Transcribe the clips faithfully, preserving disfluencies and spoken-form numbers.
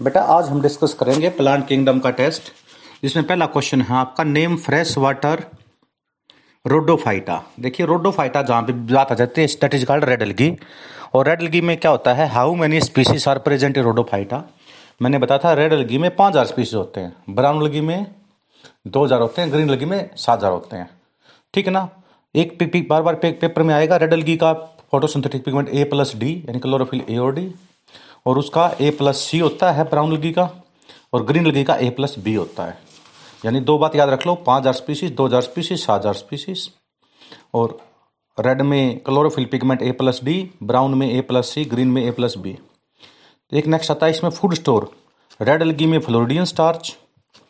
बेटा आज हम डिस्कस करेंगे प्लांट किंगडम का टेस्ट, जिसमें पहला क्वेश्चन है आपका नेम फ्रेश वाटर रोडोफाइटा। देखिए रोडोफाइटा जहाँ पे बात आ जाती है that is called red algae, और रेड एल्गी में क्या होता है, how many species are present in Rhodophyta. मैंने बताया था रेड एल्गी में पाँच हज़ार स्पीसीज होते हैं, ब्राउन एल्गी में दो हज़ार होते हैं, ग्रीन एल्गी में सात हज़ार होते हैं, ठीक है ना। एक पिक पिक बार बार पे, पेपर में आएगा, रेड एल्गी का photosynthetic pigment A plus D यानी क्लोरोफिल ए और डी, और उसका ए प्लस सी होता है ब्राउन एल्गी का, और ग्रीन एल्गी का ए प्लस बी होता है। यानी दो बात याद रख लो, पाँच हज़ार स्पीशीज, दो हज़ार स्पीशीज, सात हज़ार स्पीशीज। और रेड में chlorophyll pigment A plus D, brown में ए प्लस सी, ग्रीन में ए प्लस बी। एक नेक्स्ट आता है इसमें फूड स्टोर, रेड एल्गी में फ्लोरिडियन स्टार्च,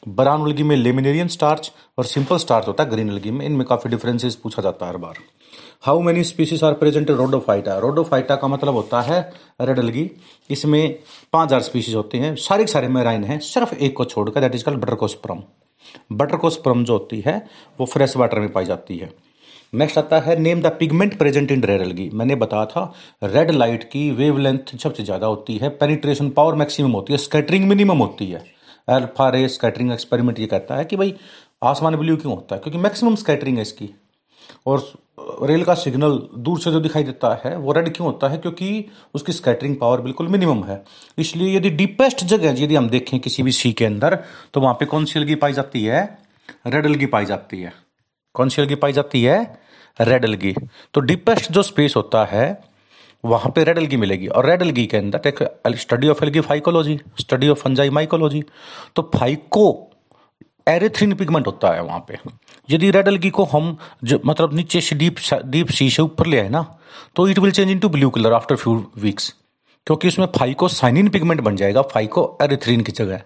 ब्राउन एल्गी में लेमिनेरियन स्टार्च और सिंपल स्टार्च होता है ग्रीन एल्गी में। इनमें काफ़ी डिफरेंसेस पूछा जाता है हर बार। How many species are present in rhodophyta, rhodophyta का मतलब होता है रेड एल्गी। इसमें पाँच हज़ार स्पीशीज होती हैं, सारे के सारे मैराइन हैं, सिर्फ एक को छोड़कर, दैट इज कॉल्ड बटरकोस्पर्म। बटरकोस्पर्म जो होती है वो फ्रेश वाटर में पाई जाती है। नेक्स्ट आता है name the pigment present in red algae. मैंने बताया था रेड लाइट की वेवलेंथ सबसे ज़्यादा होती है, पेनिट्रेशन पावर मैक्सिमम होती है, स्कैटरिंग मिनिमम होती है। अल्फा रे स्कैटरिंग एक्सपेरिमेंट ये कहता है कि भाई आसमान ब्लू क्यों होता है, क्योंकि मैक्सिमम स्कैटरिंग है इसकी। और रेल का सिग्नल दूर से जो दिखाई देता है वो रेड क्यों होता है, क्योंकि उसकी स्कैटरिंग पावर बिल्कुल मिनिमम है। इसलिए यदि डीपेस्ट जगह यदि हम देखें किसी भी सी के अंदर, तो वहाँ पे कौन सी एल्गी पाई जाती है, रेड एल्गी पाई जाती है। कौन सी एल्गी पाई जाती है, रेड एल्गी। तो डीपेस्ट जो स्पेस होता है वहाँ पे रेड एल्गी मिलेगी। और रेड एल्गी के अंदर एक study of algae phycology, study of fungi mycology, तो फाइको एरिथ्रिन पिगमेंट होता है वहाँ पे। यदि रेड एल्गी को हम जो मतलब नीचे से डीप डीप सी से ऊपर ले आए ना, तो it will change into blue colour after few weeks, क्योंकि उसमें फाइकोसाइनिन पिगमेंट बन जाएगा फाइको एरिथ्रिन की जगह।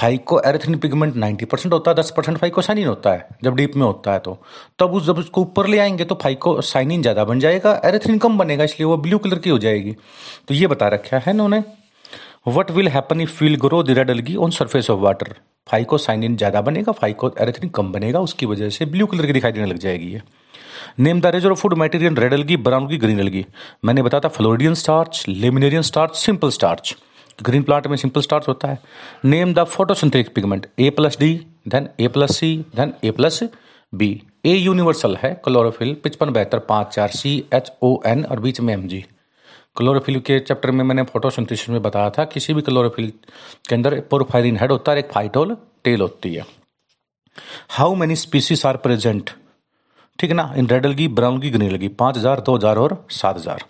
फाइको एरिथ्रिन पिगमेंट नब्बे परसेंट होता है, दस परसेंट फाइकोसाइनिन होता है जब डीप में होता है। तो तब उस जब उसको ऊपर ले आएंगे तो फाइकोसाइनिन ज़्यादा बन जाएगा, एरिथ्रिन कम बनेगा, इसलिए वो ब्लू कलर की हो जाएगी। तो ये बता रखा है इन्होंने, what will happen if will grow the red algae on surface of water. Phycocyanin ज़्यादा बनेगा, फाइको एरिथ्रिन कम बनेगा, उसकी वजह से ब्लू कलर की दिखाई देने लग जाएगी ये। Name the reserve of food material red algae, brown algae, green algae. मैंने बताया था floridean starch, laminarin starch, simple starch. Green plant में सिंपल स्टार्च होता है। Name the photosynthetic pigment A plus D, then A plus C, then A plus B. A universal है, chlorophyll पिचपन बेहतर पाँच चार सी एच ओ एन और बीच में एम जी। क्लोरोफिल के चैप्टर में मैंने फोटोसिंथेसिस में बताया था किसी भी क्लोरोफिल के अंदर एक पोरोफाइरिन हेड होता है, एक फाइटोल टेल होती है। How many species are present, ठीक है ना, in red algae, brown algae, green algae, पाँच हज़ार, दो हज़ार और सात हज़ार।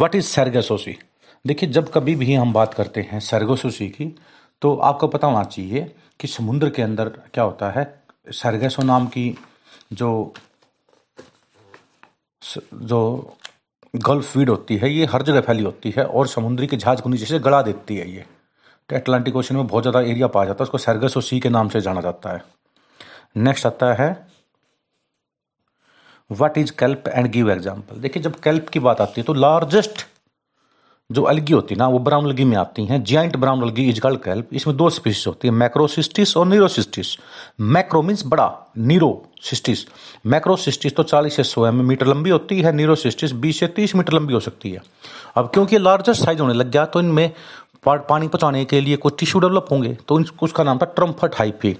What is Sargasso Sea. देखिए जब कभी भी हम बात करते हैं सेरगेसोसी की, तो आपको पता होना चाहिए कि समुद्र के अंदर क्या होता है। सेरगेसो नाम की जो जो गल्फ वीड होती है ये हर जगह फैली होती है, और समुद्री के जहाज को नीचे से गला देती है ये। तो अटलांटिक ओशन में बहुत ज़्यादा एरिया पाया जाता है, उसको सेरगेसो सी के नाम से जाना जाता है। नेक्स्ट आता है what is kelp and give example. देखिए जब कैल्प की बात आती है तो लार्जेस्ट जो एल्गी होती है ना वो ब्राउन एल्गी में आती हैं। Giant brown algae is called kelp. इसमें दो स्पीशीज होती है, मैक्रोसिस्टिस और नीरोसिस्टिस। मैक्रो मीन्स बड़ा, नीरोसिस्टिस। मैक्रोसिस्टिस तो चालीस से सौ मीटर लंबी होती है, नीरोसिस्टिस बीस से तीस मीटर लंबी हो सकती है। अब क्योंकि लार्जेस्ट साइज होने लग गया तो इनमें पानी पहुँचाने के लिए कुछ टिश्यू डेवलप होंगे, तो उसका नाम था trumpet hyphae.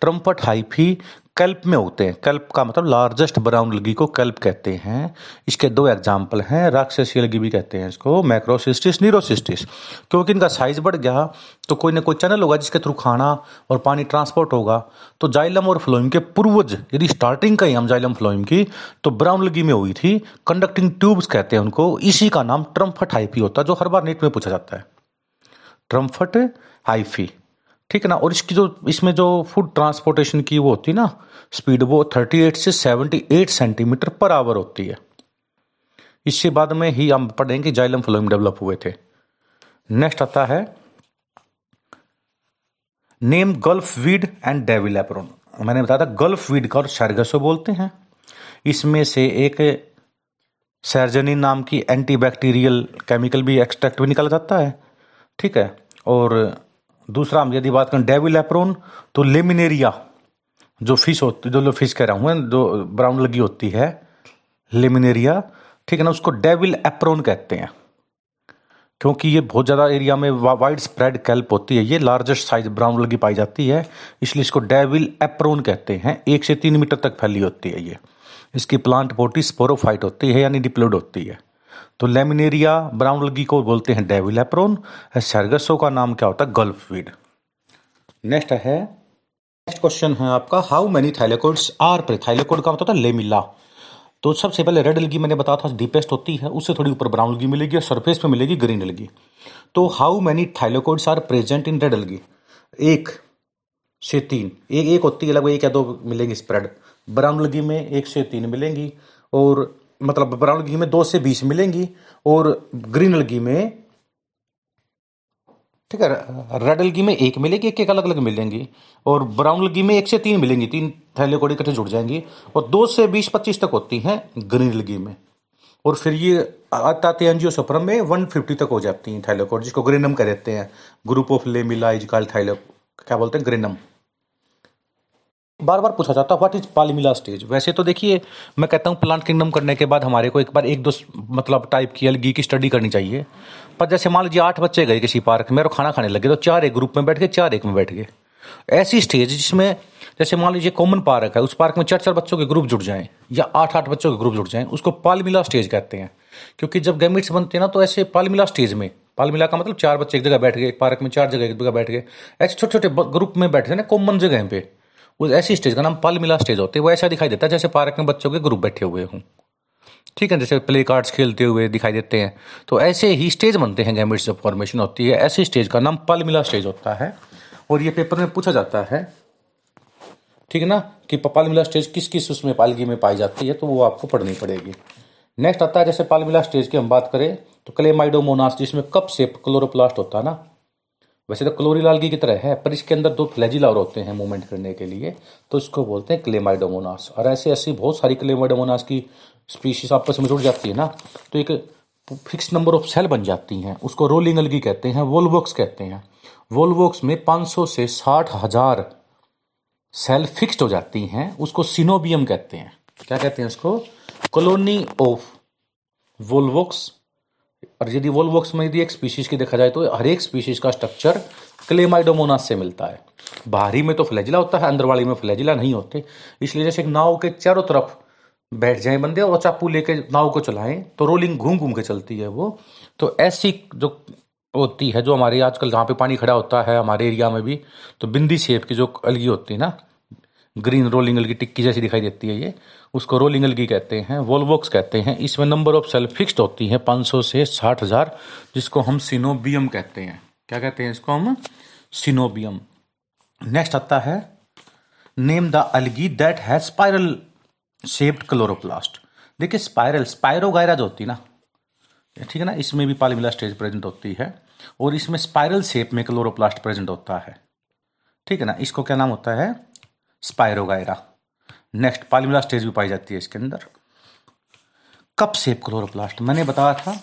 Trumpet hyphae kelp में होते हैं। कैल्प का मतलब लार्जेस्ट ब्राउन एल्गी को कैल्प कहते हैं। इसके दो एग्जाम्पल हैं, राक्षसी एल्गी भी कहते हैं इसको, मैक्रोसिस्टिस, नीरोसिस्टिस। क्योंकि इनका साइज बढ़ गया तो कोई ना कोई चैनल होगा जिसके थ्रू खाना और पानी ट्रांसपोर्ट होगा। तो जाइलम और फ्लोइम के पूर्वज, यदि स्टार्टिंग का ही हम जाइलम फ्लोइम की, तो ब्राउन एल्गी में हुई थी। कंडक्टिंग ट्यूब्स कहते हैं उनको, इसी का नाम ट्रम्फट हाइफी होता है, जो हर बार नेट में पूछा जाता है, ट्रम्फट हाइफी, ठीक है ना। और इसकी जो इसमें जो फूड ट्रांसपोर्टेशन की वो होती है ना स्पीड, वो अड़तीस से अठहत्तर सेंटीमीटर पर आवर होती है। इससे बाद में ही हम पढ़ेंगे जाइलम फ्लोएम डेवलप हुए थे। नेक्स्ट आता है name gulf weed and devil apron. मैंने बताया था गल्फ वीड का और सेरगेसो बोलते हैं। इसमें से एक सेरजनिन नाम की एंटीबैक्टीरियल केमिकल भी एक्सट्रैक्ट भी निकाला जाता है, ठीक है। और दूसरा हम यदि बात करें डेविल एप्रोन, तो लेमिनेरिया जो फिश होती जो फिश कह रहा हूँ जो ब्राउन एल्गी होती है लेमिनेरिया, ठीक है ना, उसको डेविल एप्रोन कहते हैं। क्योंकि ये बहुत ज़्यादा एरिया में वाइड स्प्रेड कैल्प होती है। ये लार्जेस्ट साइज ब्राउन कलर की पाई जाती है, इसलिए इसको डेविल एप्रोन कहते हैं। एक से तीन मीटर तक फैली होती है ये। इसकी प्लांट बॉडी स्पोरोफाइट होती है यानी डिप्लोइड होती है। तो लेमिनेरिया ब्राउन लगी को बोलते हैं डेविल एप्रोन। सर्गसो का नाम क्या होता है? Gulf weed. नेक्स्ट है नेक्स्ट क्वेश्चन है आपका, how many thylakoids are pre. Thylakoid का होता है लेमिला। तो सबसे पहले रेड एलगी मैंने बताया था डीपेस्ट होती है, उससे थोड़ी ऊपर ब्राउन एलगी मिलेगी और सरफेस पे मिलेगी ग्रीन एलगी। तो how many thylakoids are present in red algae? एक से तीन। एक एक होती है लगभग, एक या दो मिलेंगी स्प्रेड। ब्राउन एलगी में एक से तीन मिलेंगी, और मतलब ब्राउन एलगी में दो से बीस मिलेंगी, और ग्रीन एलगी में ठीक है रेड एलगी में एक मिलेगी, एक एक अलग अलग मिलेंगी, और ब्राउन एलगी में एक से तीन मिलेंगी, तीन थाइलेकोड इकट्ठे जुड़ जाएंगी, और दो से बीस पच्चीस तक होती हैं ग्रीन एलगी में। और फिर ये आते आते एंजियोस्पर्म में वन फिफ्टी तक हो जाती हैं थाइलेकोड, जिसको ग्रेनम कह देते हैं। Group of lamella is called thyla क्या बोलते हैं ग्रेनम। बार बार पूछा जाता है व्हाट इज पालमिला स्टेज। वैसे तो देखिए मैं कहता हूँ प्लांट किंगडम करने के बाद हमारे को एक बार एक दो मतलब टाइप की एलगी की स्टडी करनी चाहिए। पर जैसे मान लीजिए आठ बच्चे गए किसी पार्क में और खाना खाने लगे, तो चार एक ग्रुप में बैठ गए, चार एक में बैठ गए। ऐसी स्टेज जिसमें जैसे मान लीजिए कॉमन पार्क है, उस पार्क में चार चार बच्चों के ग्रुप जुड़ जाएं या आठ आठ बच्चों के ग्रुप जुड़ जाएं, उसको पालमिला स्टेज कहते हैं। क्योंकि जब गैमिट्स बनते हैं ना, तो ऐसे पालमिला स्टेज में, पालमिला का मतलब चार बच्चे एक जगह बैठ गए, एक पार्क में चार जगह एक जगह बैठ गए, ऐसे छोटे छोटे ग्रुप में बैठे ना कॉमन जगह पे, उस ऐसी स्टेज का नाम पालमिला स्टेज होती है। वो ऐसा दिखाई देता है जैसे पार्क में बच्चों के ग्रुप बैठे हुए हों, ठीक है, जैसे प्ले कार्ड्स खेलते हुए दिखाई देते हैं। तो ऐसे ही स्टेज बनते हैं गैमेट्स जब फॉर्मेशन होती है, ऐसी स्टेज का नाम पालमिला स्टेज होता है। और ये पेपर में पूछा जाता है, ठीक है ना, कि पालमिला स्टेज किस किस उसमें पालगी में पाई जाती है, तो वो आपको पढ़नी पड़ेगी। नेक्स्ट आता है, जैसे पालमिला स्टेज की हम बात करें तो क्लेमाइडोमोनास, जिसमें कप शेप क्लोरोप्लास्ट होता है ना, वैसे तो क्लोरिल एल्गी की तरह है, पर इसके अंदर दो फ्लैजिला होते हैं मूवमेंट करने के लिए, तो इसको बोलते हैं क्लेमाइडोमोनास। और ऐसे ऐसी बहुत सारी क्लेमाइडोमोनास की स्पीशीज आपस में जुड़ जाती है ना, तो एक फिक्स नंबर ऑफ सेल बन जाती हैं, उसको रोलिंग एल्गी कहते हैं, वोल्वोक्स कहते हैं। वोल्वोक्स में पाँच सौ से साठ हजार सेल फिक्स्ड हो जाती हैं, उसको सिनोबियम कहते हैं। क्या कहते हैं उसको? Colony of volvox. और यदि वोल्वोक्स में यदि एक स्पीशीज की देखा जाए तो हर एक स्पीशीज का स्ट्रक्चर क्लेमाइडोमोनास से मिलता है। बाहरी में तो फ्लैजिला होता है, अंदर वाली में फ्लैजिला नहीं होते। इसलिए जैसे एक नाव के चारों तरफ बैठ जाएं बंदे और चापू लेके नाव को चलाएं तो रोलिंग घूम घूम के चलती है वो। तो ऐसी जो होती है, जो हमारे आजकल जहाँ पे पानी खड़ा होता है हमारे एरिया में भी, तो बिंदी शेप की जो एल्गी होती है ना, ग्रीन रोलिंग एल्गी टिक्की जैसी दिखाई देती है, ये उसको रोलिंग एल्गी कहते हैं, वोल्वोक्स कहते हैं। इसमें नंबर ऑफ सेल फिक्स्ड होती हैं पाँच सौ से साठ हजार, जिसको हम सिनोबियम कहते हैं। क्या कहते हैं इसको? हम सिनोबियम। नेक्स्ट आता है, name the algae that has spiral shaped chloroplast. देखिए स्पाइरल, स्पायरोगायरा जो होती है ना, ठीक है ना, इसमें भी पालमिला स्टेज प्रेजेंट होती है और इसमें स्पाइरल शेप में क्लोरोप्लास्ट प्रेजेंट होता है, ठीक है ना, इसको क्या नाम होता है? स्पायरोगायरा। नेक्स्ट पालमिला स्टेज भी पाई जाती है इसके अंदर। कप शेप क्लोरोप्लास्ट मैंने बताया था,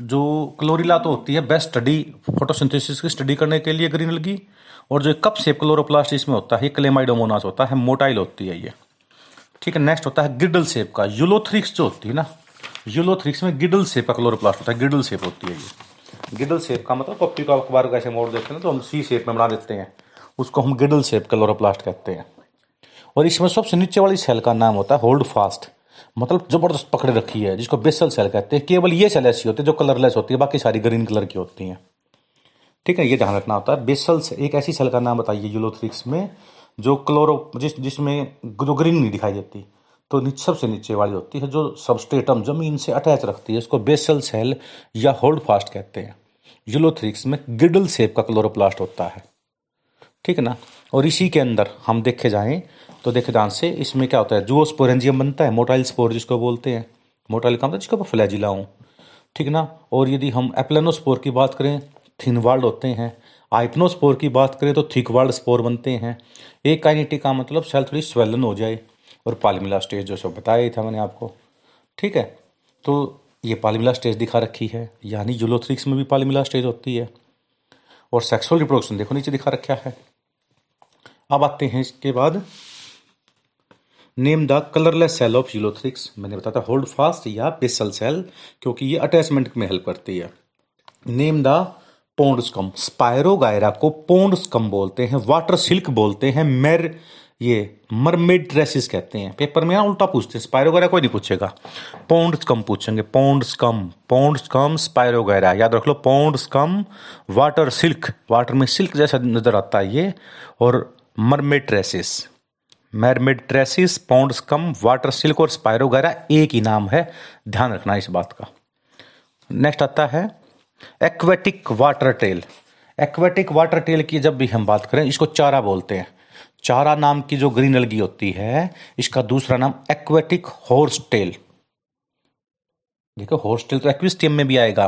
जो क्लोरिला तो होती है बेस्ट स्टडी फोटोसिंथेसिस की स्टडी करने के लिए ग्रीन एल्गी, और जो कप शेप क्लोरोप्लास्ट इसमें होता है क्लेमाइडोमोनास होता है, मोटाइल होती है ये, ठीक है। नेक्स्ट होता है गिडल शेप का, यूलोथ्रिक्स जो होती है ना, यूलोथ्रिक्स में गिडल शेप का क्लोरोप्लास्ट होता है, गिडल शेप होती है ये। गिडल शेप का मतलब कॉपी का अखबार कैसे मोड़ देते हैं तो हम सी शेप में बना देते हैं, उसको हम गिडल शेप क्लोरोप्लास्ट कहते हैं। और इसमें सबसे नीचे वाली सेल का नाम होता है होल्ड फास्ट, मतलब जबरदस्त पकड़े रखी है, जिसको बेसल सेल कहते हैं। केवल ये सेल ऐसी होती है जो कलरलेस होती है, बाकी सारी ग्रीन कलर की होती हैं, ठीक है, ये ध्यान रखना होता है। बेसल एक ऐसी सेल का नाम बताइए यूलोथ्रिक्स में जो क्लोरो जिस जिसमें जो ग्रीन नहीं दिखाई देती, तो नीचे सबसे नीचे वाली होती है जो सबस्ट्रेटम जमीन से अटैच रखती है, इसको बेसल सेल या होल्ड फास्ट कहते हैं। यूलोथ्रिक्स में गिडल शेप का क्लोरोप्लास्ट होता है, ठीक है ना। और इसी के अंदर हम देखे जाएं तो देखे ध्यान से, इसमें क्या होता है? जूओस्पोरेंजियम बनता है, मोटाइल स्पोर जिसको बोलते हैं, मोटाइल का मतलब जिसको फ्लैजिला हों, ठीक है ना। और यदि हम एप्लेनोस्पोर की बात करें थिन वाल्ड होते हैं, आइपनोस्पोर की बात करें तो थिक वाल्ड स्पोर बनते हैं। एक काइनेटिक का मतलब सेल थोड़ी स्वेलन हो जाए। और पालमिला स्टेज जो सब बताया ही था मैंने आपको, ठीक है, तो ये पालमिला स्टेज दिखा रखी है, यानी यूलोथ्रिक्स में भी पालमिला स्टेज होती है। और सेक्सुअल रिप्रोडक्शन देखो नीचे दिखा रखा है। अब आते हैं इसके बाद, name the colourless cell of Ulothrix. मैंने बताया था होल्ड फास्ट या बेसल सेल, क्योंकि ये अटैचमेंट में हेल्प करती है। Name the pond scum. Spirogyra को पोंड स्कम बोलते हैं, वाटर सिल्क बोलते हैं, मेर ये मरमेड ड्रेसेस कहते हैं। पेपर में ना उल्टा पूछते हैं, स्पायरोगायरा कोई नहीं पूछेगा, पोंड स्कम पूछेंगे। Pond scum, pond scum, spirogyra याद रख लो। Pond scum, water silk, water में सिल्क जैसा नजर आता है ये, और mermaid dresses, mermaid dresses, pond scum, water silk और स्पायरोगायरा एक ही नाम है, ध्यान रखना इस बात का। नेक्स्ट आता है aquatic water tail. Aquatic water tail की जब भी हम बात करें, इसको चारा बोलते हैं। चारा नाम की जो ग्रीन एल्गी होती है, इसका दूसरा नाम एक्वेटिक हॉर्स टेल। देखो हॉर्स टेल तो एक्विस्टियम में भी आएगा,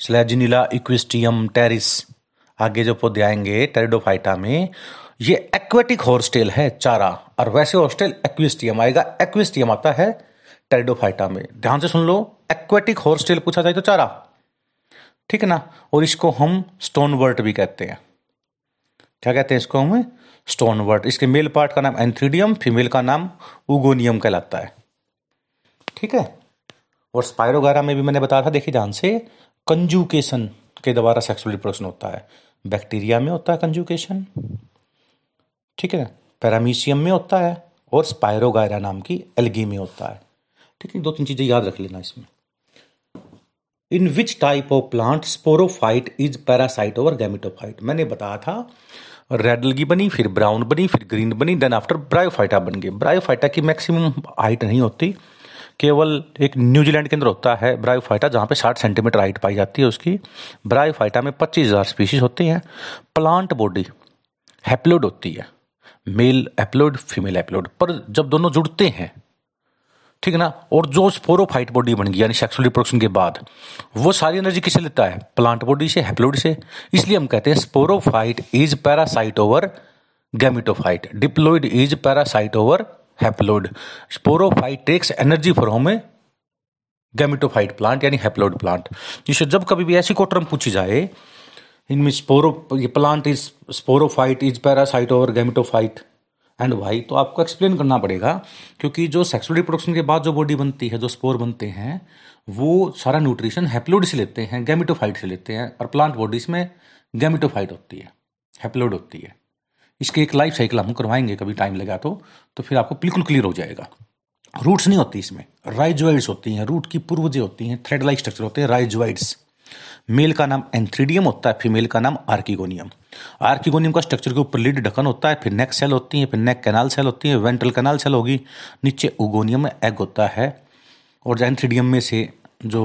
स्लैजिनिला, इक्विस्टियम, टेरिस, आगे जो पौधे आएंगे टेरिडोफाइटा में। ये एक्वेटिक हॉर्स टेल है चारा, और वैसे हॉर्स टेल एक्विस्टियम आएगा, एक्विस्टियम आता है टेरिडोफाइटा में। ध्यान से सुन लो, एक्वेटिक हॉर्स टेल पूछा जाए तो चारा, ठीक है ना। और इसको हम स्टोनवर्ट भी कहते हैं। क्या कहते हैं इसको हम? स्टोनवर्ट। इसके मेल पार्ट का नाम एंथरीडियम, फीमेल का नाम उगोनियम कहलाता है, ठीक है। और स्पायरोगायरा में भी मैंने बताया था, देखिए ध्यान से, कंजुकेशन के द्वारा सेक्सुअल रिप्रोडक्शन होता है। बैक्टीरिया में होता है कंजुकेशन, ठीक है ना, पैरामीशियम में होता है, और स्पायरोगायरा नाम की एल्गी में होता है, ठीक है। दो तीन चीजें याद रख लेना इसमें। In which type of plant sporophyte is parasite over gametophyte? मैंने बताया था, रेड एल्गी बनी, फिर ब्राउन बनी, फिर ग्रीन बनी, देन आफ्टर ब्रायोफाइटा बन गए। ब्रायोफाइटा की मैक्सिमम हाइट नहीं होती, केवल एक न्यूजीलैंड के अंदर होता है ब्रायोफाइटा, जहाँ पे साठ सेंटीमीटर हाइट पाई जाती है उसकी। ब्रायोफाइटा में पच्चीस हज़ार स्पीशीज होती हैं। प्लांट बॉडी हैप्लोइड होती है, मेल हैप्लोइड, फीमेल हैप्लोइड, पर जब दोनों जुड़ते हैं, ठीक है ना, और जो स्पोरोफाइट बॉडी बन गई यानी सेक्सुअल रिप्रोडक्शन के बाद, वो सारी एनर्जी किसे लेता है? प्लांट बॉडी से, हैप्लोइड से। इसलिए हम कहते हैं sporophyte is parasite over gametophyte, diploid is parasite over haploid. Sporophyte takes energy from a gametophyte plant यानी हैप्लोइड प्लांट। जिससे जब कभी भी ऐसी को टर्म पूछी जाए, इनमें sporo plant is sporophyte is parasite over gametophyte and why, तो आपको एक्सप्लेन करना पड़ेगा, क्योंकि जो सेक्सुअल रिप्रोडक्शन के बाद जो बॉडी बनती है, जो स्पोर बनते हैं, वो सारा न्यूट्रिशन हैप्लोइड से लेते हैं, गैमेटोफाइट से लेते हैं, और प्लांट बॉडीज में गैमेटोफाइट होती है, हैप्लोइड होती है। इसके एक लाइफ साइकिल हम करवाएंगे कभी टाइम लगा तो तो फिर आपको बिल्कुल क्लियर हो जाएगा। रूट्स नहीं होती इसमें, राइजोइड्स होती हैं, रूट की पूर्वजें होती हैं, थ्रेड लाइक स्ट्रक्चर होते हैं, राइजोइड्स। मेल का नाम एंथ्रीडियम होता है, फीमेल का नाम आर्किगोनियम। आर्किगोनियम का स्ट्रक्चर के ऊपर लीड ढक्कन होता है, फिर नेक सेल होती है, फिर नेक कैनाल सेल होती है, वेंट्रल कैनाल सेल होगी, नीचे उगोनियम में एग होता है, और एंथ्रीडियम में से जो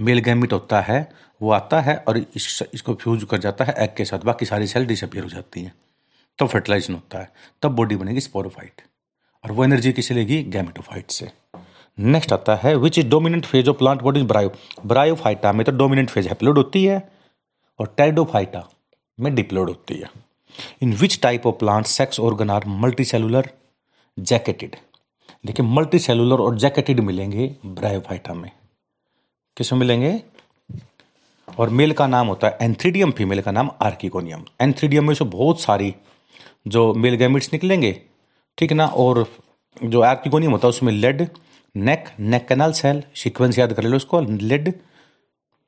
मेल गैमिट होता है वो आता है और इस, इसको फ्यूज कर जाता है एग के साथ, बाकी सारी सेल डिसअपियर हो जाती हैं, तब तो फर्टिलाइजेशन होता है, तब तो बॉडी बनेगी स्पोरोफाइट, और वो एनर्जी किसे लेगी? गैमेटोफाइट से। नेक्स्ट आता है which is dominant phase of plant body? Bryo. Bryophyta में तो डोमिनेंट फेज हैप्लोइड होती है, और टेरिडोफाइटा में डिप्लोइड होती है। In which type of plant sex organ are multi cellular jacketed? देखिए मल्टी सेलुलर और जैकेटेड मिलेंगे ब्रायोफाइटा में, किसमें मिलेंगे? और मेल का नाम होता है एंथ्रीडियम, फीमेल का नाम आर्किगोनियम। एंथ्रीडियम में से बहुत सारी जो मेल गैमेट्स निकलेंगे, ठीक ना, और जो आर्किगोनियम होता है उसमें lid, neck, neck canal cell, sequence याद कर लो उसको, लेड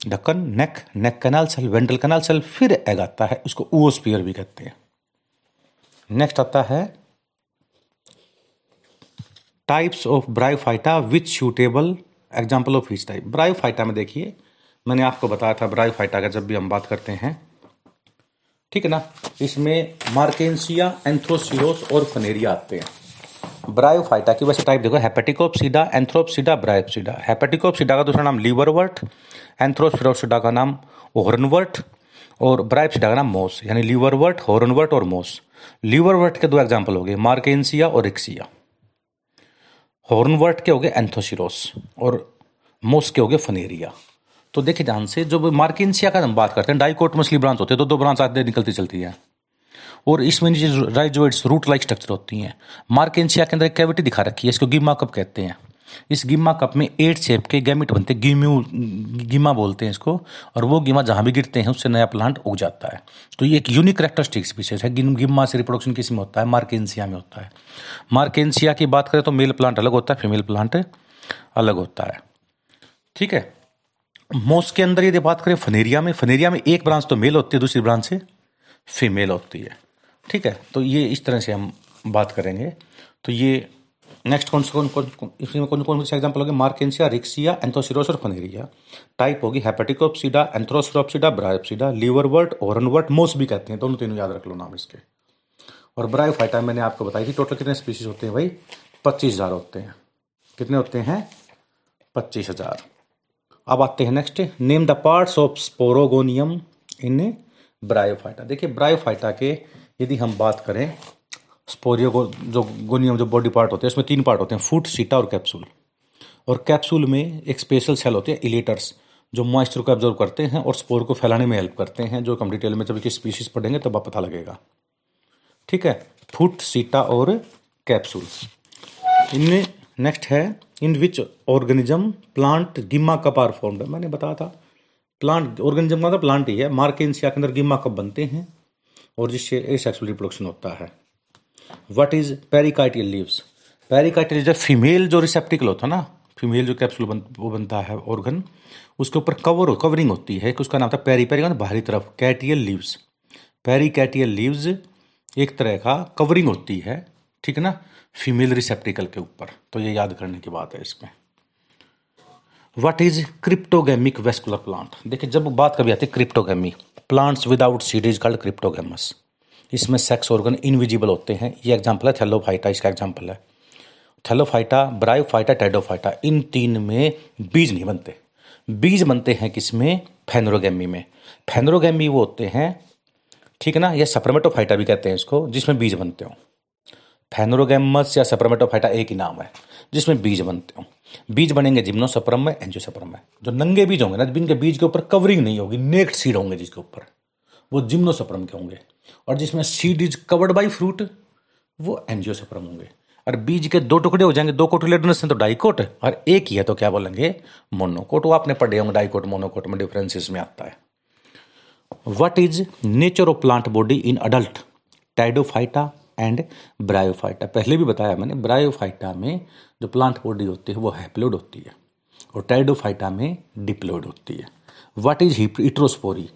ढक्कन, neck, neck canal cell, ventral canal cell, फिर एग आता है, उसको ओओस्फीयर भी कहते हैं। नेक्स्ट आता है types of bryophyta with suitable example of each type. Bryophyta में देखिए मैंने आपको बताया था, ब्रायोफाइटा का जब भी हम बात करते हैं, ठीक है ना, इसमें मार्केंशिया, एंथ्रोसियोस और फुनेरिया आते हैं। ब्रायोफाइटा की वैसे टाइप देखो, हेपेटिकोपसीडा, एंथ्रोपसीडा, ब्रायोपसीडा। हेपेटिकोपसीडा का दूसरा नाम लीवरवर्ट, एंथ्रोसिरोसीडा का नाम हॉर्नवर्ट, और ब्रायोपसीडा का नाम मोस, यानी लीवरवर्ट, हॉर्नवर्ट और मोस। लीवरवर्ट के दो एग्जाम्पल हो गए, मार्केंशिया और रिक्सिया। हॉर्नवर्ट के हो गए एंथ्रोसिरोस, और मोस के हो गए फुनेरिया। तो देखिए ध्यान से, जो मार्केंशिया का हम बात करते हैं, डाइकोट मछली ब्रांच होते हैं, तो दो ब्रांच आते निकलती चलती है, और इसमें नीचे राइजोइड्स, रूट लाइक स्ट्रक्चर होती हैं। मार्केंशिया के अंदर एक कैविटी दिखा रखी है, इसको गिम्मा कप कहते हैं। इस गिम्मा कप में एट शेप के गैमेट बनते हैं, गिम्यू गिम्मा बोलते हैं इसको, और वो गिम्मा जहाँ भी गिरते हैं उससे नया प्लांट उग जाता है। तो ये एक यूनिक कैरेक्टरिस्टिक स्पीशीज है। गिम्मा से रिप्रोडक्शन किस में होता है? मार्केंशिया में होता है। मार्केंशिया की बात करें तो मेल प्लांट अलग होता है, फीमेल प्लांट अलग होता है, ठीक है। मोस के अंदर यदि बात करें फनेरिया में, फनेरिया में एक ब्रांच तो मेल होती है, दूसरी ब्रांच से फीमेल होती है। ठीक है, तो ये इस तरह से हम बात करेंगे। तो ये नेक्स्ट कौन से कौन कौन इसमें कौन कौन से एग्जाम्पल होंगे? मार्केंसिया, रिक्सिया, एंथोसिरोस और फनेरिया। टाइप होगी हेपेटिकोप्सिडा, एंथ्रोसुरोप्सिडा, ब्रायोप्सिडा, लीवरवर्ट, ओरनवर्ट, मोस भी कहते हैं। दोनों तीनों याद रख लो नाम इसके। और ब्रायोफाइटा मैंने आपको बताई थी। टोटल कितने स्पीशीज होते हैं भाई? पच्चीस हज़ार होते हैं। कितने होते हैं? पच्चीस हज़ार। अब आते हैं next, name the parts of sporogonium in bryophyta. देखिए ब्रायोफाइटा के यदि हम बात करें, स्पोरियो जो गोनियम जो बॉडी पार्ट होते हैं उसमें तीन पार्ट होते हैं, फुट, सीटा और कैप्सूल। और कैप्सूल में एक स्पेशल सेल होती है इलेटर्स, जो मॉइस्चर को एब्जॉर्व करते हैं और स्पोर को फैलाने में हेल्प करते हैं, जो हम डिटेल में जब इसकी स्पीशीज पढ़ेंगे तब आप पता लगेगा। ठीक है, फुट, सीटा और कैप्सूल। इनमें नेक्स्ट है, in which organism plant gemma cup are formed. मैंने बताया था प्लांट ऑर्गेनिज्म का प्लांट ही है। मार्केंसिया के अंदर गिम्मा कप बनते हैं और जिससे एसेक्सुअल रिप्रोडक्शन होता है। What is perichaetial leaves? Perichaetial जो फीमेल जो रिसेप्टिकल होता है ना, फीमेल जो कैप्सूल बन, वो बनता है ऑर्गन, उसके ऊपर कवर कवरिंग होती है कि उसका नाम था पेरी, पेरी बाहरी तरफ, कैटियल लीव्स। पेरिकाइटियल लीव्स एक तरह का कवरिंग होती है, ठीक है ना, फीमेल रिसेप्टिकल के ऊपर। तो ये याद करने की बात है इसमें। What is cryptogamic vascular plant? देखिए जब बात कभी आती है cryptogamy, plants without seed is called cryptogams. इसमें सेक्स ऑर्गन इनविजिबल होते हैं। ये एग्जांपल है थैलोफाइटा, इसका एग्जांपल है थैलोफाइटा, ब्रायोफाइटा, टेरिडोफाइटा। इन तीन में बीज नहीं बनते। बीज बनते हैं किसमें? फेनरोगेमी में। फेनरोगेमी वो होते हैं, ठीक है ना, या सप्रमेटोफाइटा भी कहते हैं इसको, जिसमें बीज बनते हो। फेनरोगेमस या सप्रमेटोफाइटा एक ही नाम है, जिसमें बीज बनते हो। बीज बनेंगे जिम्नोस्पर्म में, एंजियोस्पर्म में। जो नंगे बीज होंगे ना, जिनके बीज के ऊपर कवरिंग नहीं होगी, नेक्ड सीड होंगे जिसके ऊपर, वो जिम्नोस्पर्म के होंगे। और जिसमें seed is covered by fruit, वो एंजियोस्पर्म होंगे। और बीज के दो टुकड़े हो जाएंगे, दो कोटिलेडोनस हैं तो डाइकोट, और एक ही है तो क्या बोलेंगे? मोनोकोट। वो आपने पढ़े होंगे, डाइकोट मोनोकोट में डिफरेंसेस में आता है। What is nature of plant body in adult pteridophyta and bryophyta? पहले भी बताया मैंने, ब्रायोफाइटा में जो प्लांट बॉडी होती है वो हैप्लोइड होती है और टेरिडोफाइटा में डिप्लोइड होती है। What is heterospory?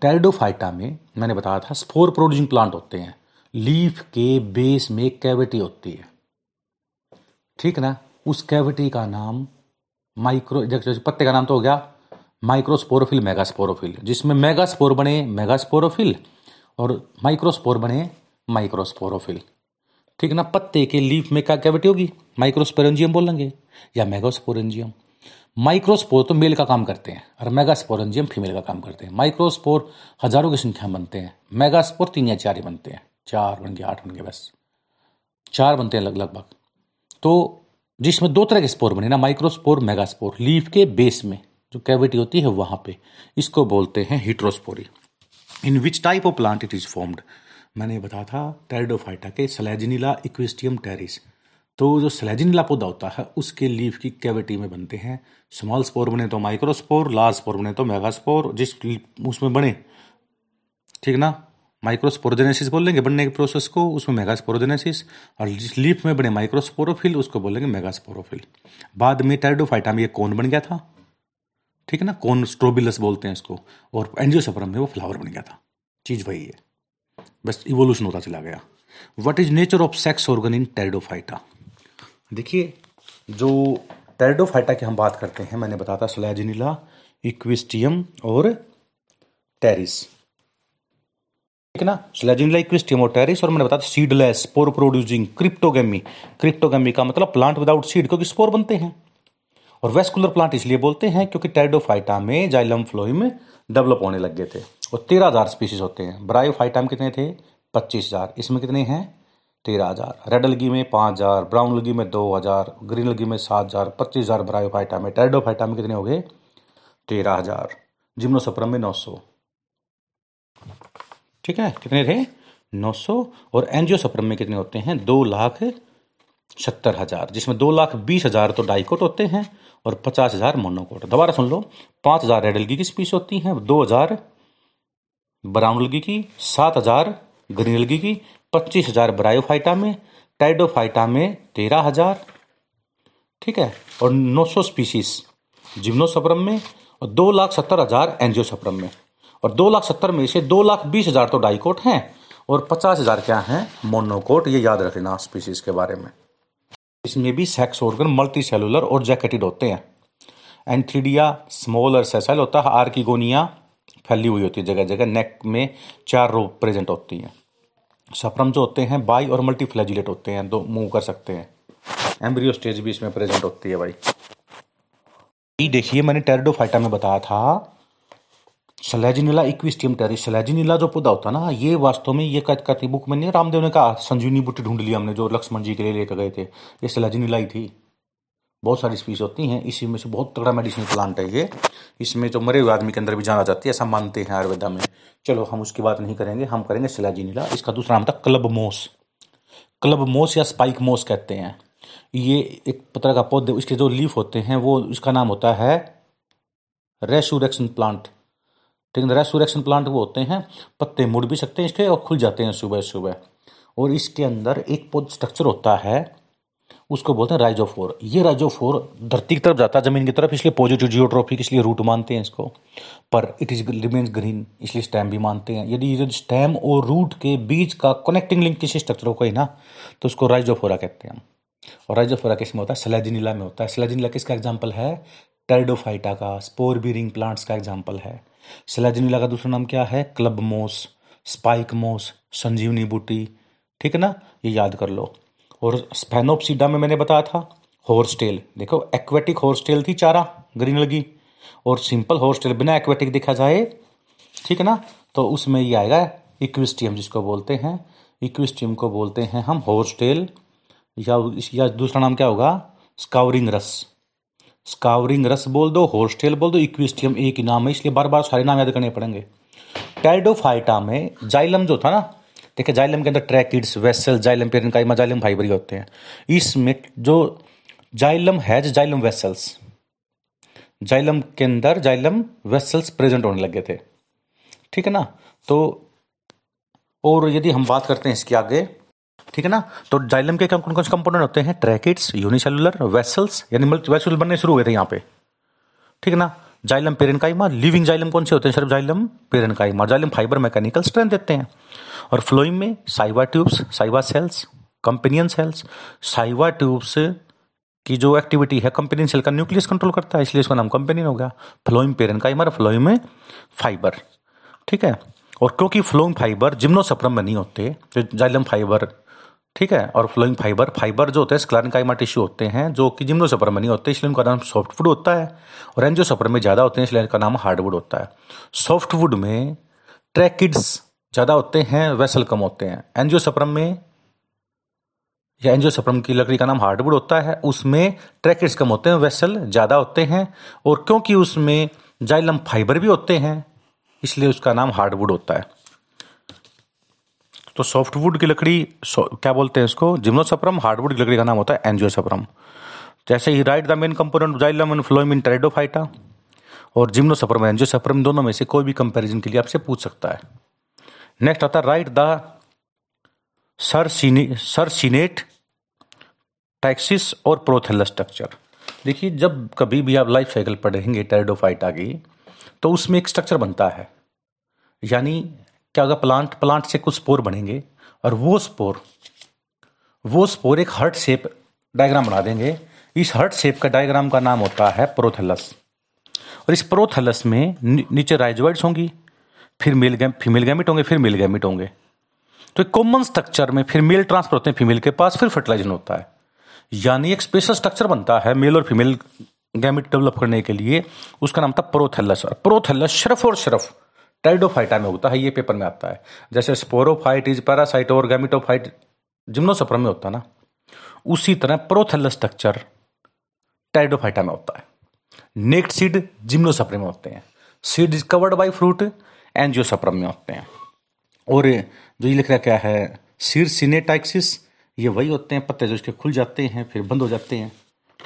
टेरिडोफाइटा में मैंने बताया था स्पोर प्रोड्यूसिंग प्लांट होते हैं। लीफ के बेस में कैविटी होती है, ठीक ना, उस कैविटी का नाम माइक्रो, पत्ते का नाम तो हो गया माइक्रोस्पोरोफिल, मेगास्पोरोफिल, जिसमें मेगास्पोर बने मेगास्पोरोफिल और माइक्रोस्पोर बने माइक्रोस्पोरोफिल। ठीक ना, पत्ते के लीफ में क्या कैविटी होगी? माइक्रोस्पोरेंजियम बोलेंगे या मेगास्पोरेंजियम। माइक्रोस्पोर तो मेल का काम करते हैं और मेगास्पोरेंजियम फीमेल का काम करते हैं। माइक्रोस्पोर हजारों की संख्या बनते हैं, मेगास्पोर तीन या चार ही बनते हैं, चार बन गए, आठ बन गए, बस चार बनते हैं लगभग। तो जिसमें दो तरह के स्पोर बने ना, माइक्रोस्पोर, मेगास्पोर, लीफ के बेस में जो कैविटी होती है वहां पे, इसको बोलते हैं heterospory. In which type of plant it is formed? मैंने बताया था टेरिडोफाइटा के सेलेजिनेला, इक्विस्टियम, टेरिस। तो जो सेलेजिनेला पौधा होता है उसके लीफ की कैविटी में बनते हैं। स्मॉल स्पोर बने तो माइक्रोस्पोर, लार्ज स्पोर बने तो मेगास्पोर, जिस उसमें बने, ठीक ना, माइक्रोस्पोरोजेनेसिस बोलेंगे बनने के प्रोसेस को, उसमें मेगास्पोरोजेनेसिस। और जिस लीफ में बने माइक्रोस्पोरोफिल उसको बोलेंगे मेगास्पोरोफिल। बाद में टेरिडोफाइटा में ये कोन बन गया था, ठीक है ना, कोन स्ट्रोबिलस बोलते हैं इसको। और एंजियोस्पर्म में वो फ्लावर बन गया था। चीज़ वही है, बस इवोल्यूशन होता चला गया। What is nature of sex organ in pteridophyta? देखिए जो टेरिडोफाइटा की हम बात करते हैं, मैंने बताया था सेलेजिनेला, इक्विस्टियम और टेरिस, ठीक है ना, सेलेजिनेला, इक्विस्टियम और टेरिस। और मैंने बताया था seedless, spore producing, cryptogamy. Cryptogamy का मतलब प्लांट विदाउट सीड, क्योंकि स्पोर बनते हैं। और वेस्कुलर प्लांट इसलिए बोलते हैं क्योंकि टेरिडोफाइटा में जाइलम फ्लोएम डेवलप होने लग गए थे। और तेरह हज़ार स्पीशीज होते हैं। ब्रायोफाइटा में कितने थे? पच्चीस हज़ार। इसमें कितने हैं? तेरह हज़ार। रेड अलगी में पाँच हज़ार, ब्राउन अलगी में दो हज़ार, ग्रीन अलगी में सात हज़ार, पच्चीस हज़ार ब्रायोफाइटा में। टेरिडोफाइटा में कितने हो गए? तेरह हज़ार। जिम्नोस्पर्म में नौ सौ, ठीक है, कितने थे? नौ सौ। और एंजियोस्पर्म में कितने होते हैं? दो लाख सत्तर हज़ार, जिसमें दो लाख बीस हज़ार तो डाइकोट होते हैं और पचास हज़ार मोनोकोट। दोबारा सुन लो, पाँच हज़ार रेड अलगी की स्पीशीज होती हैं, दो हज़ार ब्राउन अलगी की, सात हज़ार ग्रीन अलगी की, पच्चीस हज़ार ब्रायोफाइटा में, टेरिडोफाइटा में तेरह हज़ार, ठीक है, और नौ सौ स्पीशीज जिम्नोस्पर्म में। और दो लाख सत्तर हजार एंजियोस्पर्म में, और दो लाख सत्तर में से दो लाख बीस हजार तो डाइकोट हैं और पचास हजार क्या हैं मोनोकोट। ये याद रखना स्पीसीज के बारे में। इसमें भी सेक्स ऑर्गन मल्टी सेलुलर और जैकेटेड होते हैं। एंथ्रीडिया स्मॉल और सेसाइल होता है। आर्किगोनिया फैली हुई होती है जगह जगह, नेक में चार रो प्रेजेंट होती हैं। सप्रम जो होते हैं बाई और मल्टीफ्लैजिलेट होते हैं, दो मूव कर सकते हैं। एम्ब्रियो स्टेज भी इसमें प्रेजेंट होती है भाई। ये देखिए मैंने टेरिडोफाइटा में बताया था सेलेजिनेला इक्विस्टियम टेरिस, सेलेजिनेला जो पौधा होता है ना, ये वास्तव में ये कहती बुक में नहीं, रामदेव ने कहा संजीवनी बूटी ढूंढ ली हमने जो लक्ष्मण जी के लिए लेकर गए थे, ये सेलेजिनेला ही थी। बहुत सारी स्पीसीज होती हैं, इसी में से बहुत तगड़ा मेडिसिनल प्लांट है ये। इसमें जो मरे हुए आदमी के अंदर भी जाना जाती है, ऐसा मानते हैं आयुर्वेदा में। चलो हम उसकी बात नहीं करेंगे, हम करेंगे सेलेजिनेला। इसका दूसरा नाम था क्लब मोस, क्लब मोस या स्पाइक मोस कहते हैं। ये एक पत्ता का पौधे, इसके जो लीफ होते हैं वो, इसका नाम होता है रेसुरेक्शन प्लांट। लेकिन रेसुरेक्शन प्लांट वो होते हैं पत्ते मुड़ भी सकते हैं इसके और खुल जाते हैं सुबह सुबह। और इसके अंदर एक पौध स्ट्रक्चर होता है उसको बोलते हैं राइजोफोर। ये राइजोफोर धरती की तरफ जाता है, जमीन की तरफ, इसलिए पॉजिटिव जियोट्रोफिक इसलिए रूट मानते हैं इसको। पर इट इज रिमेन्स ग्रीन इसलिए स्टेम भी मानते हैं। यदि स्टेम और रूट के बीच का कनेक्टिंग लिंक किसी स्ट्रक्चर को ही ना तो उसको राइजोफोरा कहते हैं। और राइजोफोरा किसमें होता है? सेलेजिनेला में होता है। सेलेजिनेला किसका एग्जाम्पल है? टेरिडोफाइटा का, स्पोर बीरिंग प्लांट्स का एग्जाम्पल है। सेलेजिनेला का दूसरा नाम क्या है? क्लब मोस, स्पाइक मोस, संजीवनी बूटी, ठीक है ना, ये याद कर लो। और स्पेनोपसीडा में मैंने बताया था हॉर्सटेल, देखो एक्वेटिक हॉर्सटेल थी चारा, ग्रीन लगी, और सिंपल हॉर्सटेल बिना एक्वेटिक देखा जाए, ठीक है ना, तो उसमें ये आएगा इक्विस्टियम जिसको बोलते हैं। इक्विस्टियम को बोलते हैं हम हॉर्सटेल, या, या दूसरा नाम क्या होगा? स्काउरिंग रस, स्काउरिंग रस बोल दो, हॉर्सटेल बोल दो, इक्विस्टियम एक ही नाम है इसलिए बार बार सारे नाम याद करने पड़ेंगे। टेरिडोफाइटा में जाइलम जो था ना, देखिए जाइलम के अंदर tracheids, vessel, xylem parenchyma, xylem fibre होते हैं। इसमें जो xylem has xylem vessels, xylem के अंदर जाइलम वेसल्स प्रेजेंट होने लगे थे, ठीक है ना। तो और यदि हम बात करते हैं इसके आगे, ठीक है ना, तो जाइलम के कौन कौन से कंपोनेंट होते हैं? ट्रैकिड्स, यूनिसेलुलर, वेसल्स, यानी मल्टीवेसल बनने शुरू हुए थे यहाँ पे, ठीक है ना। जाइलम पेरिन्काइमा, लिविंग जाइलम कौन से होते हैं? सिर्फ xylem parenchyma. Xylem fibre mechanical strength देते हैं। और फ्लोइम में sieve tubes, sieve cells, companion cells, sieve tubes की जो एक्टिविटी है कंपेनियन सेल का न्यूक्लियस कंट्रोल करता है, इसलिए इसका नाम कंपेनियन हो गया। फ्लोइम पेरिन्काइमा, फ्लोइम में फाइबर, ठीक है। और क्योंकि फ्लोइम फाइबर जिम्नोस्पर्म में नहीं होते, जाइलम फाइबर, ठीक है, और फ्लोइम फाइबर, फाइबर जो होते हैं स्क्लेरेन्काइमा टिश्यू होते हैं जो कि जिम्नोस्पर्म में नहीं होते, इसलिए उनका नाम सॉफ्टवुड होता है। और एंजियोस्पर्म में ज़्यादा होते हैं इसलिए इनका नाम हार्डवुड होता है। सॉफ्टवुड में ट्रैकिड्स ज़्यादा होते हैं, वेसल कम होते हैं। एंजियोस्पर्म में या एंजियोस्पर्म की लकड़ी का नाम हार्डवुड होता है, उसमें ट्रैकिड्स कम होते हैं, वेसल ज़्यादा होते हैं, और क्योंकि उसमें जाइलम फाइबर भी होते हैं इसलिए उसका नाम हार्डवुड होता है। तो सॉफ्टवुड की लकड़ी क्या बोलते हैं इसको? जिम्नोस्पर्म। हार्डवुड की लकड़ी का नाम होता है एंजियोस्पर्म। जैसे ही write the main component xylem and phloem in pteridophyta. और जिम्नोस्पर्म, एंजियोस्पर्म, दोनों में से कोई भी कंपैरिजन के लिए आपसे पूछ सकता है। नेक्स्ट आता है write the circine circinate taxis और प्रोथेलस स्ट्रक्चर। देखिए जब कभी भी आप लाइफ साइकिल पढ़ेंगे टेरिडोफाइटा की तो उसमें एक स्ट्रक्चर बनता है, यानी क्या होगा? प्लांट प्लांट से कुछ स्पोर बनेंगे और वो स्पोर वो स्पोर एक हर्ट शेप डायग्राम बना देंगे। इस हर्ट शेप का डायग्राम का नाम होता है प्रोथेलस। और इस प्रोथेलस में नीचे राइजोइड्स होंगी, फिर मेल गैम फीमेल गैमिट होंगे, फिर मेल गैमिट होंगे। तो एक कॉमन स्ट्रक्चर में फिर मेल ट्रांसफर होते हैं फीमेल के पास, फिर फर्टिलाइजेशन होता है, यानी एक स्पेशल स्ट्रक्चर बनता है मेल और फीमेल गैमिट डेवलप करने के लिए, उसका नाम था प्रोथेलस। और प्रोथेलस सिर्फ और सिर्फ टेरिडोफाइटा में होता है, ये पेपर में आता है। जैसे स्पोरोफाइट इज पैरासाइट और गैमिटोफाइट जिम्नोस्पर्म में होता है ना, उसी तरह प्रोथेलस स्ट्रक्चर टेरिडोफाइटा में होता है। नेक्स्ट सीड जिम्नोस्पर्म में होते हैं। Seed is covered by fruit angiosperm में होते हैं। और जो ये लिख रहा क्या है, सिरसिनेटाइक्सिस, ये वही होते हैं पत्ते जो इसके खुल जाते हैं फिर बंद हो जाते हैं,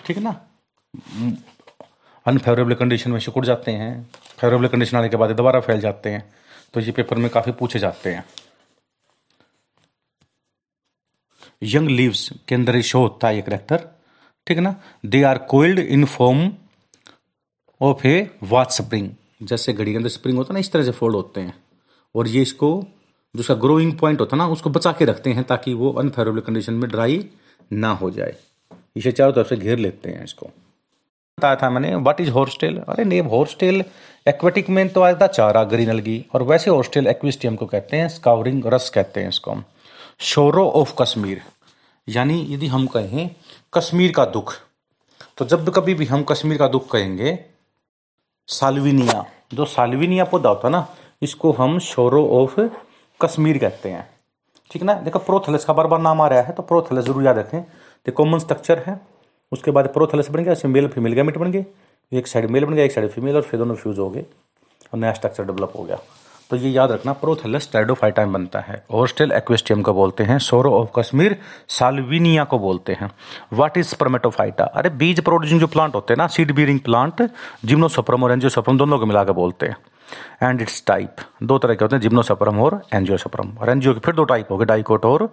ठीक है ना, अनफेवरेबल कंडीशन में सिकुड़ जाते हैं, फेवरेबल कंडीशन आने के बाद दोबारा फैल जाते हैं। तो ये पेपर में काफ़ी पूछे जाते हैं। यंग लीव्स के अंदर ये शो होता है ये करैक्टर, ठीक है ना। They are coiled in form और फिर वाच स्प्रिंग, जैसे घड़ी के अंदर स्प्रिंग होता है ना, इस तरह से फोल्ड होते हैं और ये इसको जो उसका ग्रोइंग पॉइंट होता है ना उसको बचा के रखते हैं ताकि वो अनफेवरेबल कंडीशन में ड्राई ना हो जाए। इसे चारों तरफ से घेर लेते हैं। इसको बताया था मैंने, व्हाट इज हॉर्सटेल। अरे नेम हॉर्सटेल एक्वेटिक में तो आया था चारा, ग्रीन अलगी, और वैसे हॉर्सटेल एक्विस्टियम को कहते हैं, स्काउरिंग रस कहते हैं इसको। शोरो ऑफ कश्मीर, यानी यदि हम कहें कश्मीर का दुख, तो जब कभी भी हम कश्मीर का दुख कहेंगे, साल्विनिया, जो साल्विनिया पौधा होता है ना, इसको हम शोरो ऑफ कश्मीर कहते हैं। ठीक ना, देखो प्रोथैलस का बार बार नाम आ रहा है तो प्रोथैलस जरूर याद रखें। तो कॉमन स्ट्रक्चर है, उसके बाद प्रोथैलस बन गया, उसमें मेल फीमेल गैमेट बन गए, एक साइड मेल बन गया एक साइड फीमेल, और फिर दोनों फ्यूज हो गए और नया स्ट्रक्चर डेवलप हो गया। तो ये याद रखना, प्रोथैलस टेरिडोफाइटा में बनता है। हॉर्सटेल एक्वेस्टियम को बोलते हैं, सोरो ऑफ कश्मीर साल्विनिया को बोलते हैं। What is Spermatophyta. अरे बीज प्रोड्यूसिंग जो प्लांट होते हैं ना, सीड बीरिंग प्लांट, जिम्नोस्पर्म और एंजियोस्पर्म दोनों को मिलाकर बोलते हैं। एंड इट्स टाइप, दो तरह के होते हैं, जिम्नोस्पर्म और एंजियोस्पर्म, और एनजीओ के फिर दो टाइप हो गए, डाइकोट और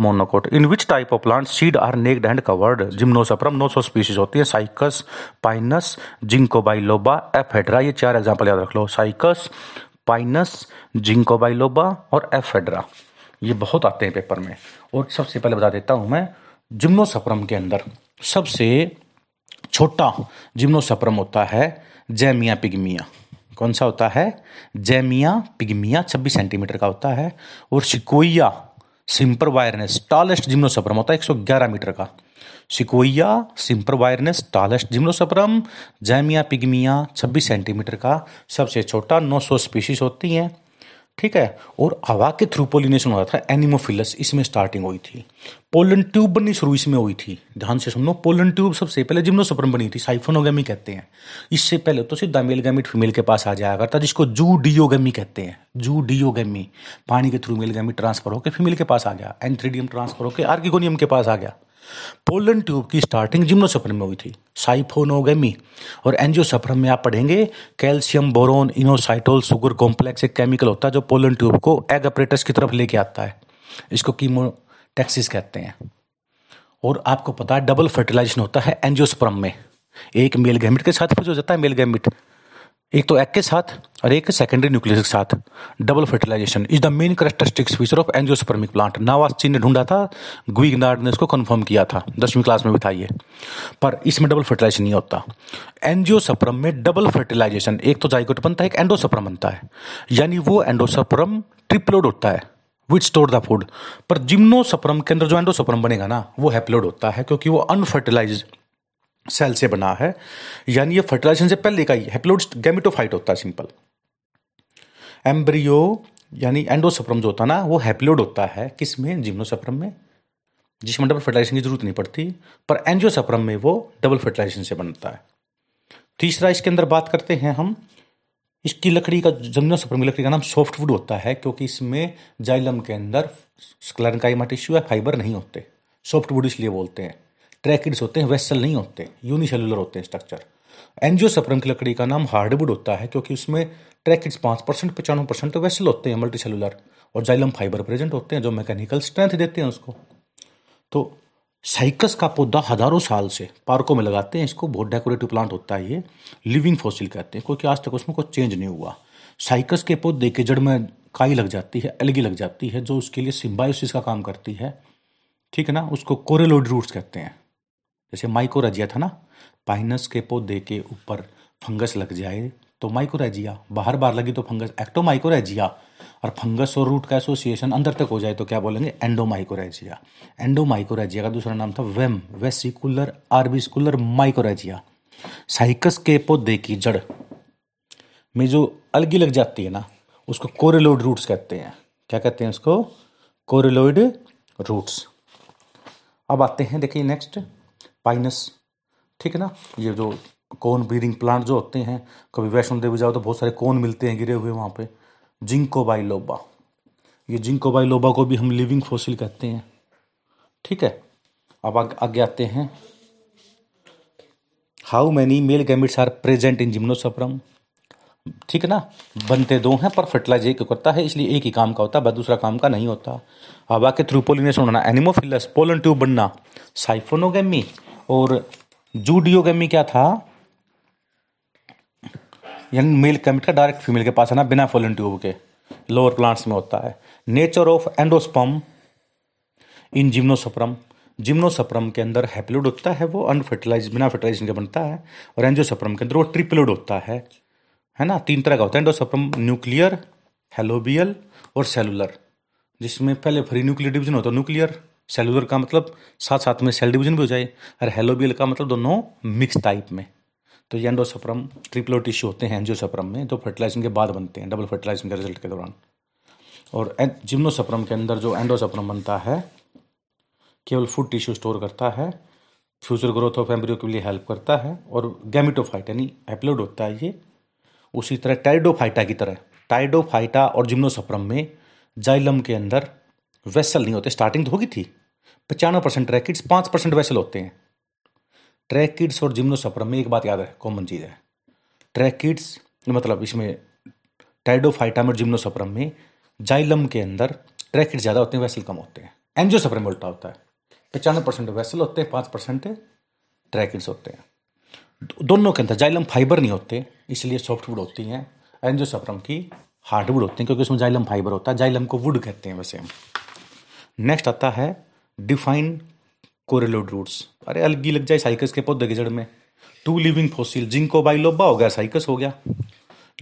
monocot. In which type of plant seed are naked and covered. Gymnosperm नौ सौ स्पीशीज होती है, साइकस, पाइनस, जिंकोबाइलोबा, एफेड्रा, ये चार एग्जाम्पल याद रख लो, साइकस, पाइनस, जिंकोबाइलोबा और एफेड्रा, ये बहुत आते हैं पेपर में। और सबसे पहले बता देता हूँ मैं, जिम्नोस्पर्म के अंदर सबसे छोटा जिम्नोस्पर्म होता है जैमिया पिग्मिया। कौन सा होता है? जैमिया पिग्मिया, छब्बीस सेंटीमीटर का होता है। और sequoia sempervirens tallest gymnosperm होता है एक सौ ग्यारह मीटर का। Sequoia sempervirens tallest gymnosperm, zamia pygmaea छब्बीस सेंटीमीटर का सबसे छोटा, नौ सौ स्पीशीज होती हैं। ठीक है, और हवा के थ्रू पोलिनेशन होता था। एनिमोफिलस इसमें स्टार्टिंग हुई थी, पोलन ट्यूब बननी शुरू इसमें हुई थी। ध्यान से सुनो, पोलन ट्यूब सबसे पहले जिम्नोस्पर्म बनी थी, साइफोनोगेमी कहते हैं। इससे पहले तो सीधा मेल गैमेट फीमेल के पास आ जाया करता, जिसको जूडियोगेमी कहते हैं। जूडियोगेमी पानी के थ्रू मेल गैमेट ट्रांसफर होकर फीमेल के पास आ गया, एंथेरिडियम ट्रांसफर होकर आर्किगोनियम के पास आ गया। पोलन ट्यूब की स्टार्टिंग जिम्नोस्पर्म में हुई थी, साइफोनोगेमी। और एंजियोस्पर्म में आप पढ़ेंगे calcium, boron, inositol, sugar complex एक केमिकल होता है जो पोलन ट्यूब को एग अपरेटस की तरफ लेके आता है, इसको कीमोटैक्सिस कहते हैं। और आपको पता है डबल फर्टिलाइजेशन होता है एंजियोस्पर्म में, एक मेल गैमेट के साथ फ्यूज हो जाता है, मेल गैमेट एक तो एग के साथ और एक सेकेंडरी न्यूक्लियस के साथ। Double fertilisation is the main characteristics feature of angiospermic plant. नावासचीन ने ढूंढा था, गुइगनार्ड ने इसको कंफर्म किया था, दसवीं क्लास में भी था ये। पर इसमें डबल फर्टिलाइजेशन नहीं होता। एंजियोस्पर्म में डबल फर्टिलाइजेशन, एक तो जाइगोट बनता है, एक एंडोस्पर्म बनता है, यानी वो एंडोस्पर्म ट्रिप्लोड होता है विच स्टोर द फूड। पर जिम्नोस्पर्म के अंदर जो एंडोस्पर्म बनेगा ना वो हैप्लोड होता है, क्योंकि वो अनफर्टिलाइज सेल से बना है, यानी ये फर्टिलाइजेशन से पहले का ही हैप्लोइड गैमेटोफाइट होता है सिंपल। एम्ब्रियो यानी एंडोस्पर्म जो होता है ना वो हैप्लोइड होता है, किसमें? जिम्नोस्पर्म में, जिसमें डबल फर्टिलाइजेशन की जरूरत नहीं पड़ती। पर एंजियोस्पर्म में वो डबल फर्टिलाइजेशन से बनता है। तीसरा इसके अंदर बात करते हैं हम, इसकी लकड़ी का, जिम्नोस्पर्म की लकड़ी का नाम सॉफ्टवुड होता है, क्योंकि इसमें जाइलम के अंदर स्क्लेरनकाइमा टिश्यू या फाइबर नहीं होते, सॉफ्टवुड इसलिए बोलते हैं। ट्रैकिड्स होते हैं, वेसल नहीं होते, यूनिसेलुलर होते हैं स्ट्रक्चर। एंजियोस्पर्म की लकड़ी का नाम हार्डवुड होता है, क्योंकि उसमें ट्रैकिड्स पाँच परसेंट पचानवे परसेंट तो वेसल होते हैं मल्टीसेलुलर, और जाइलम फाइबर प्रेजेंट होते हैं जो मैकेनिकल स्ट्रेंथ देते हैं उसको। तो साइकस का पौधा हजारों साल से पार्कों में लगाते हैं इसको, बहुत डेकोरेटिव प्लांट होता है ये, लिविंग फॉसिल कहते हैं, क्योंकि आज तक उसमें कोई चेंज नहीं हुआ। साइकस के पौधे की जड़ में काई लग जाती है, एल्गी लग जाती है, जो उसके लिए सिम्बायोसिस का काम करती है। ठीक है ना, उसको कोरेलोइड रूट्स कहते हैं। जैसे माइकोराजिया था ना, पाइनस के पौधे के ऊपर फंगस लग जाए तो माइकोराजिया, बाहर बार लगी तो फंगस एक्टोमाइकोराजिया, और फंगस और रूट का एसोसिएशन अंदर तक हो जाए तो क्या बोलेंगे? एंडोमाइकोराजिया। एंडोमाइकोराजिया का दूसरा नाम था वेम, वेसिकुलर आर्बिस्कुलर माइकोराजिया। साइकस के पौधे की जड़ में जो अलगी लग जाती है ना उसको कोरेलोइड रूट्स कहते हैं। क्या कहते हैं उसको? Coralloid roots. अब आते हैं, देखिए नेक्स्ट, पाइनस। ठीक है ना, ये जो कोन ब्रीडिंग प्लांट जो होते हैं, कभी वैष्णो देवी जाओ तो बहुत सारे कोन मिलते हैं गिरे हुए वहाँ पे। जिंकोबाइलोबा, ये जिंकोबाइलोबा को भी हम लिविंग फॉसिल कहते हैं। ठीक है, अब आग, आगे आते हैं, how many male gametes are present in gymnosperm. ठीक है ना, बनते दो हैं पर फर्टिलाइज एक करता है, इसलिए एक ही काम का होता है, दूसरा काम का नहीं होता। हवा के थ्रू पोलिनेशन होना, एनिमोफिलस, पोलन ट्यूब बनना, साइफोनोगेमी, और जूडियोगेमी क्या था? यानी मेल कमिट का डायरेक्ट फीमेल के पास आना बिना पोलन ट्यूब के लोअर प्लांट्स में होता है। Nature of endosperm in gymnosperm, gymnosperm के अंदर हैप्लोइड होता है, वो अनफर्टिलाइज बिना फर्टिलाइजेशन के बनता है, और एंजियोस्पर्म के अंदर वो ट्रिप्लोइड होता है, है ना। तीन तरह का होता है एंडोस्पर्म, न्यूक्लियर, हेलोबियल और सेलुलर, जिसमें पहले फ्री न्यूक्लियर डिवीजन होता है। न्यूक्लियर सेलुलर का मतलब साथ साथ में सेल डिवीजन भी हो जाए, और हेलोबियल का मतलब दोनों मिक्स टाइप में। तो ये एंडोस्पर्म ट्रिप्लोइड टिश्यू होते हैं एंजियोस्पर्म में, जो फर्टिलाइजेशन के बाद बनते हैं, डबल फर्टिलाइजेशन के रिजल्ट के दौरान। और जिम्नोस्पर्म के अंदर जो एंडोस्पर्म बनता है केवल फूड टिश्यू स्टोर करता है, फ्यूचर ग्रोथ ऑफ एम्ब्रियो के लिए हेल्प करता है, और गैमेटोफाइट यानी हैप्लोइड होता है ये। उसी तरह टाइडोफाइटा की तरह टाइडोफाइटा और जिम्नोस्पर्म में जाइलम के अंदर वेसल नहीं होते। स्टार्टिंग तो होगी थी, पचानवे परसेंट ट्रैकिड्स, पाँच परसेंट वेसल होते हैं। ट्रैकिड्स और जिम्नोस्पर्म में एक बात याद है, कॉमन चीज़ है, ट्रैकिड्स मतलब इसमें टाइडोफाइटा और जिम्नोस्पर्म में जाइलम के अंदर ट्रैकिड्स ज़्यादा होते हैं, वेसल कम होते हैं। एंजियोस्पर्म उल्टा होता है, पचानवे परसेंट वेसल होते हैं, पाँच परसेंट ट्रैकिड्स होते हैं। दोनों के अंदर जाइलम फाइबर नहीं होते, इसलिए सॉफ्टवुड होती हैं। एंजियोस्पर्म की हार्डवुड होती हैं क्योंकि उसमें जाइलम फाइबर होता है, जाइलम को वुड कहते हैं वैसे हम। नेक्स्ट आता है डिफाइन कोरिलोइड रूट्स। अरे अलगी लग जाए साइकस के पौधे के जड़ में। Two living fossil, ginkgo biloba हो गया, साइकस हो गया।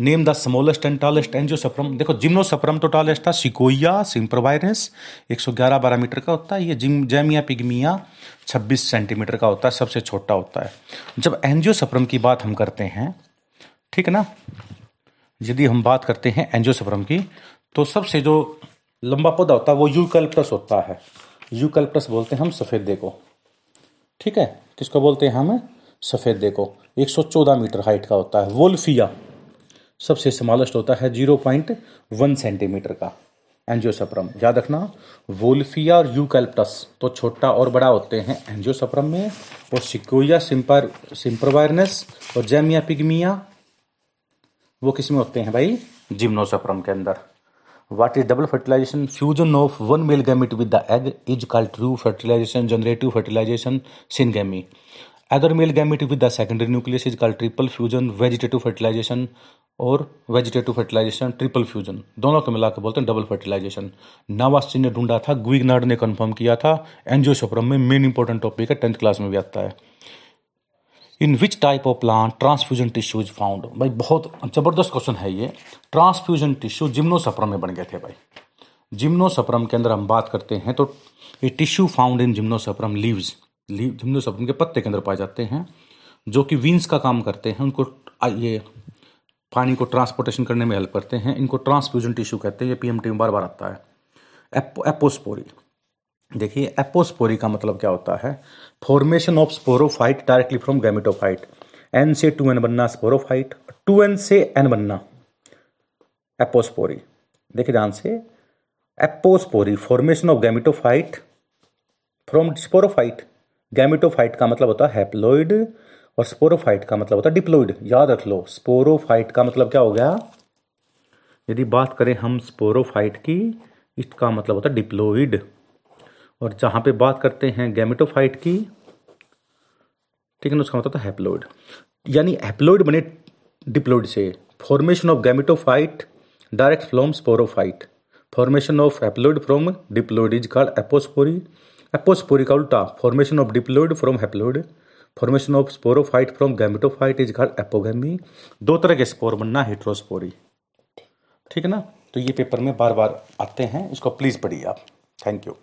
Name the smallest and tallest angiosperm. देखो जिम्नोस्पर्म तो टॉलेस्ट था, सिकोइया सिम्प्रोवायरस एक सौ ग्यारह बारह मीटर का होता है, ये जिम जैमिया पिग्मिया छब्बीस सेंटीमीटर का होता है, सबसे छोटा होता है। जब एंजियोस्पर्म की बात हम करते हैं, ठीक है ना, यदि हम बात करते हैं एंजियोस्पर्म की, तो सबसे जो लंबा पौधा होता है वो यूकैलिप्टस होता है। यूकैलिप्टस बोलते हैं हम सफ़ेदे को, ठीक है, किसको बोलते हैं हम, सफ़ेदे को। एक सौ चौदह मीटर हाइट का होता है। वोल्फिया सबसे स्मॉलेस्ट होता है, जीरो पॉइंट वन सेंटीमीटर का एंजियोस्पर्म, याद रखना। वोल्फिया और यूकैलिप्टस तो छोटा और बड़ा होते हैं एंजियोस्पर्म में, और सिकोइया सिम्पर सिम्परवायरनेस और जैमिया पिग्मिया वो किस में होते हैं भाई, जिम्नोस्पर्म के अंदर। What is double fertilisation? Fusion of one male gamete with the egg is called true fertilisation, generative fertilisation, syngamy. Other male gamete with the secondary nucleus is called triple fusion, vegetative fertilisation, और vegetative fertilisation triple fusion, दोनों को मिलाकर बोलते हैं double fertilisation. नावास्टिन ने ढूंढा था, ग्विगनार्ड ने कंफर्म किया था। एंजियोस्पर्म में मेन इंपॉर्टेंट टॉपिक है, टेंथ क्लास में भी आता है। In which type of plant transfusion tissue is found? भाई बहुत जबरदस्त क्वेश्चन है ये। ट्रांसफ्यूजन टिश्यू जिम्नोस्पर्म में बन गए थे भाई। जिम्नोस्पर्म के अंदर हम बात करते हैं तो ये tissue found in gymnosperm leaves, leave gymnosperm के पत्ते के अंदर पाए जाते हैं, जो कि विंग्स का काम करते हैं, उनको ये पानी को ट्रांसपोर्टेशन करने में हेल्प करते हैं। इनको ट्रांसफ्यूजन टिश्यू कहते हैं, ये पीएमटी में बार बार आता है। एपो एपोस्पोरी, देखिए एपोस्पोरी का मतलब क्या होता है, formation of sporophyte directly from gametophyte. N से टू एन बनना स्पोरोफाइट, टू एन से एन बनना एपोस्पोरी। देखिए ध्यान से, apospory formation of gametophyte from sporophyte. Gametophyte का मतलब होता है हैप्लोइड, और स्पोरोफाइट का मतलब होता है डिप्लोइड, याद रख लो। स्पोरोफाइट का मतलब क्या हो गया, यदि बात करें हम स्पोरोफाइट की, इसका मतलब होता है डिप्लोइड। और जहाँ पे बात करते हैं गैमेटोफाइट की, ठीक है ना, उसका मतलब होता है हैप्लोइड। यानी हैप्लोइड बने डिप्लोइड से। Formation of gametophyte direct from sporophyte, formation of haploid from diploid is called apospory. Apospory का उल्टा, formation of diploid from haploid, formation of sporophyte from gametophyte is called apogamy. दो तरह के spore बनना heterospory, ठीक है ना। तो ये पेपर में बार बार आते हैं, इसको प्लीज पढ़िए आप। Thank you.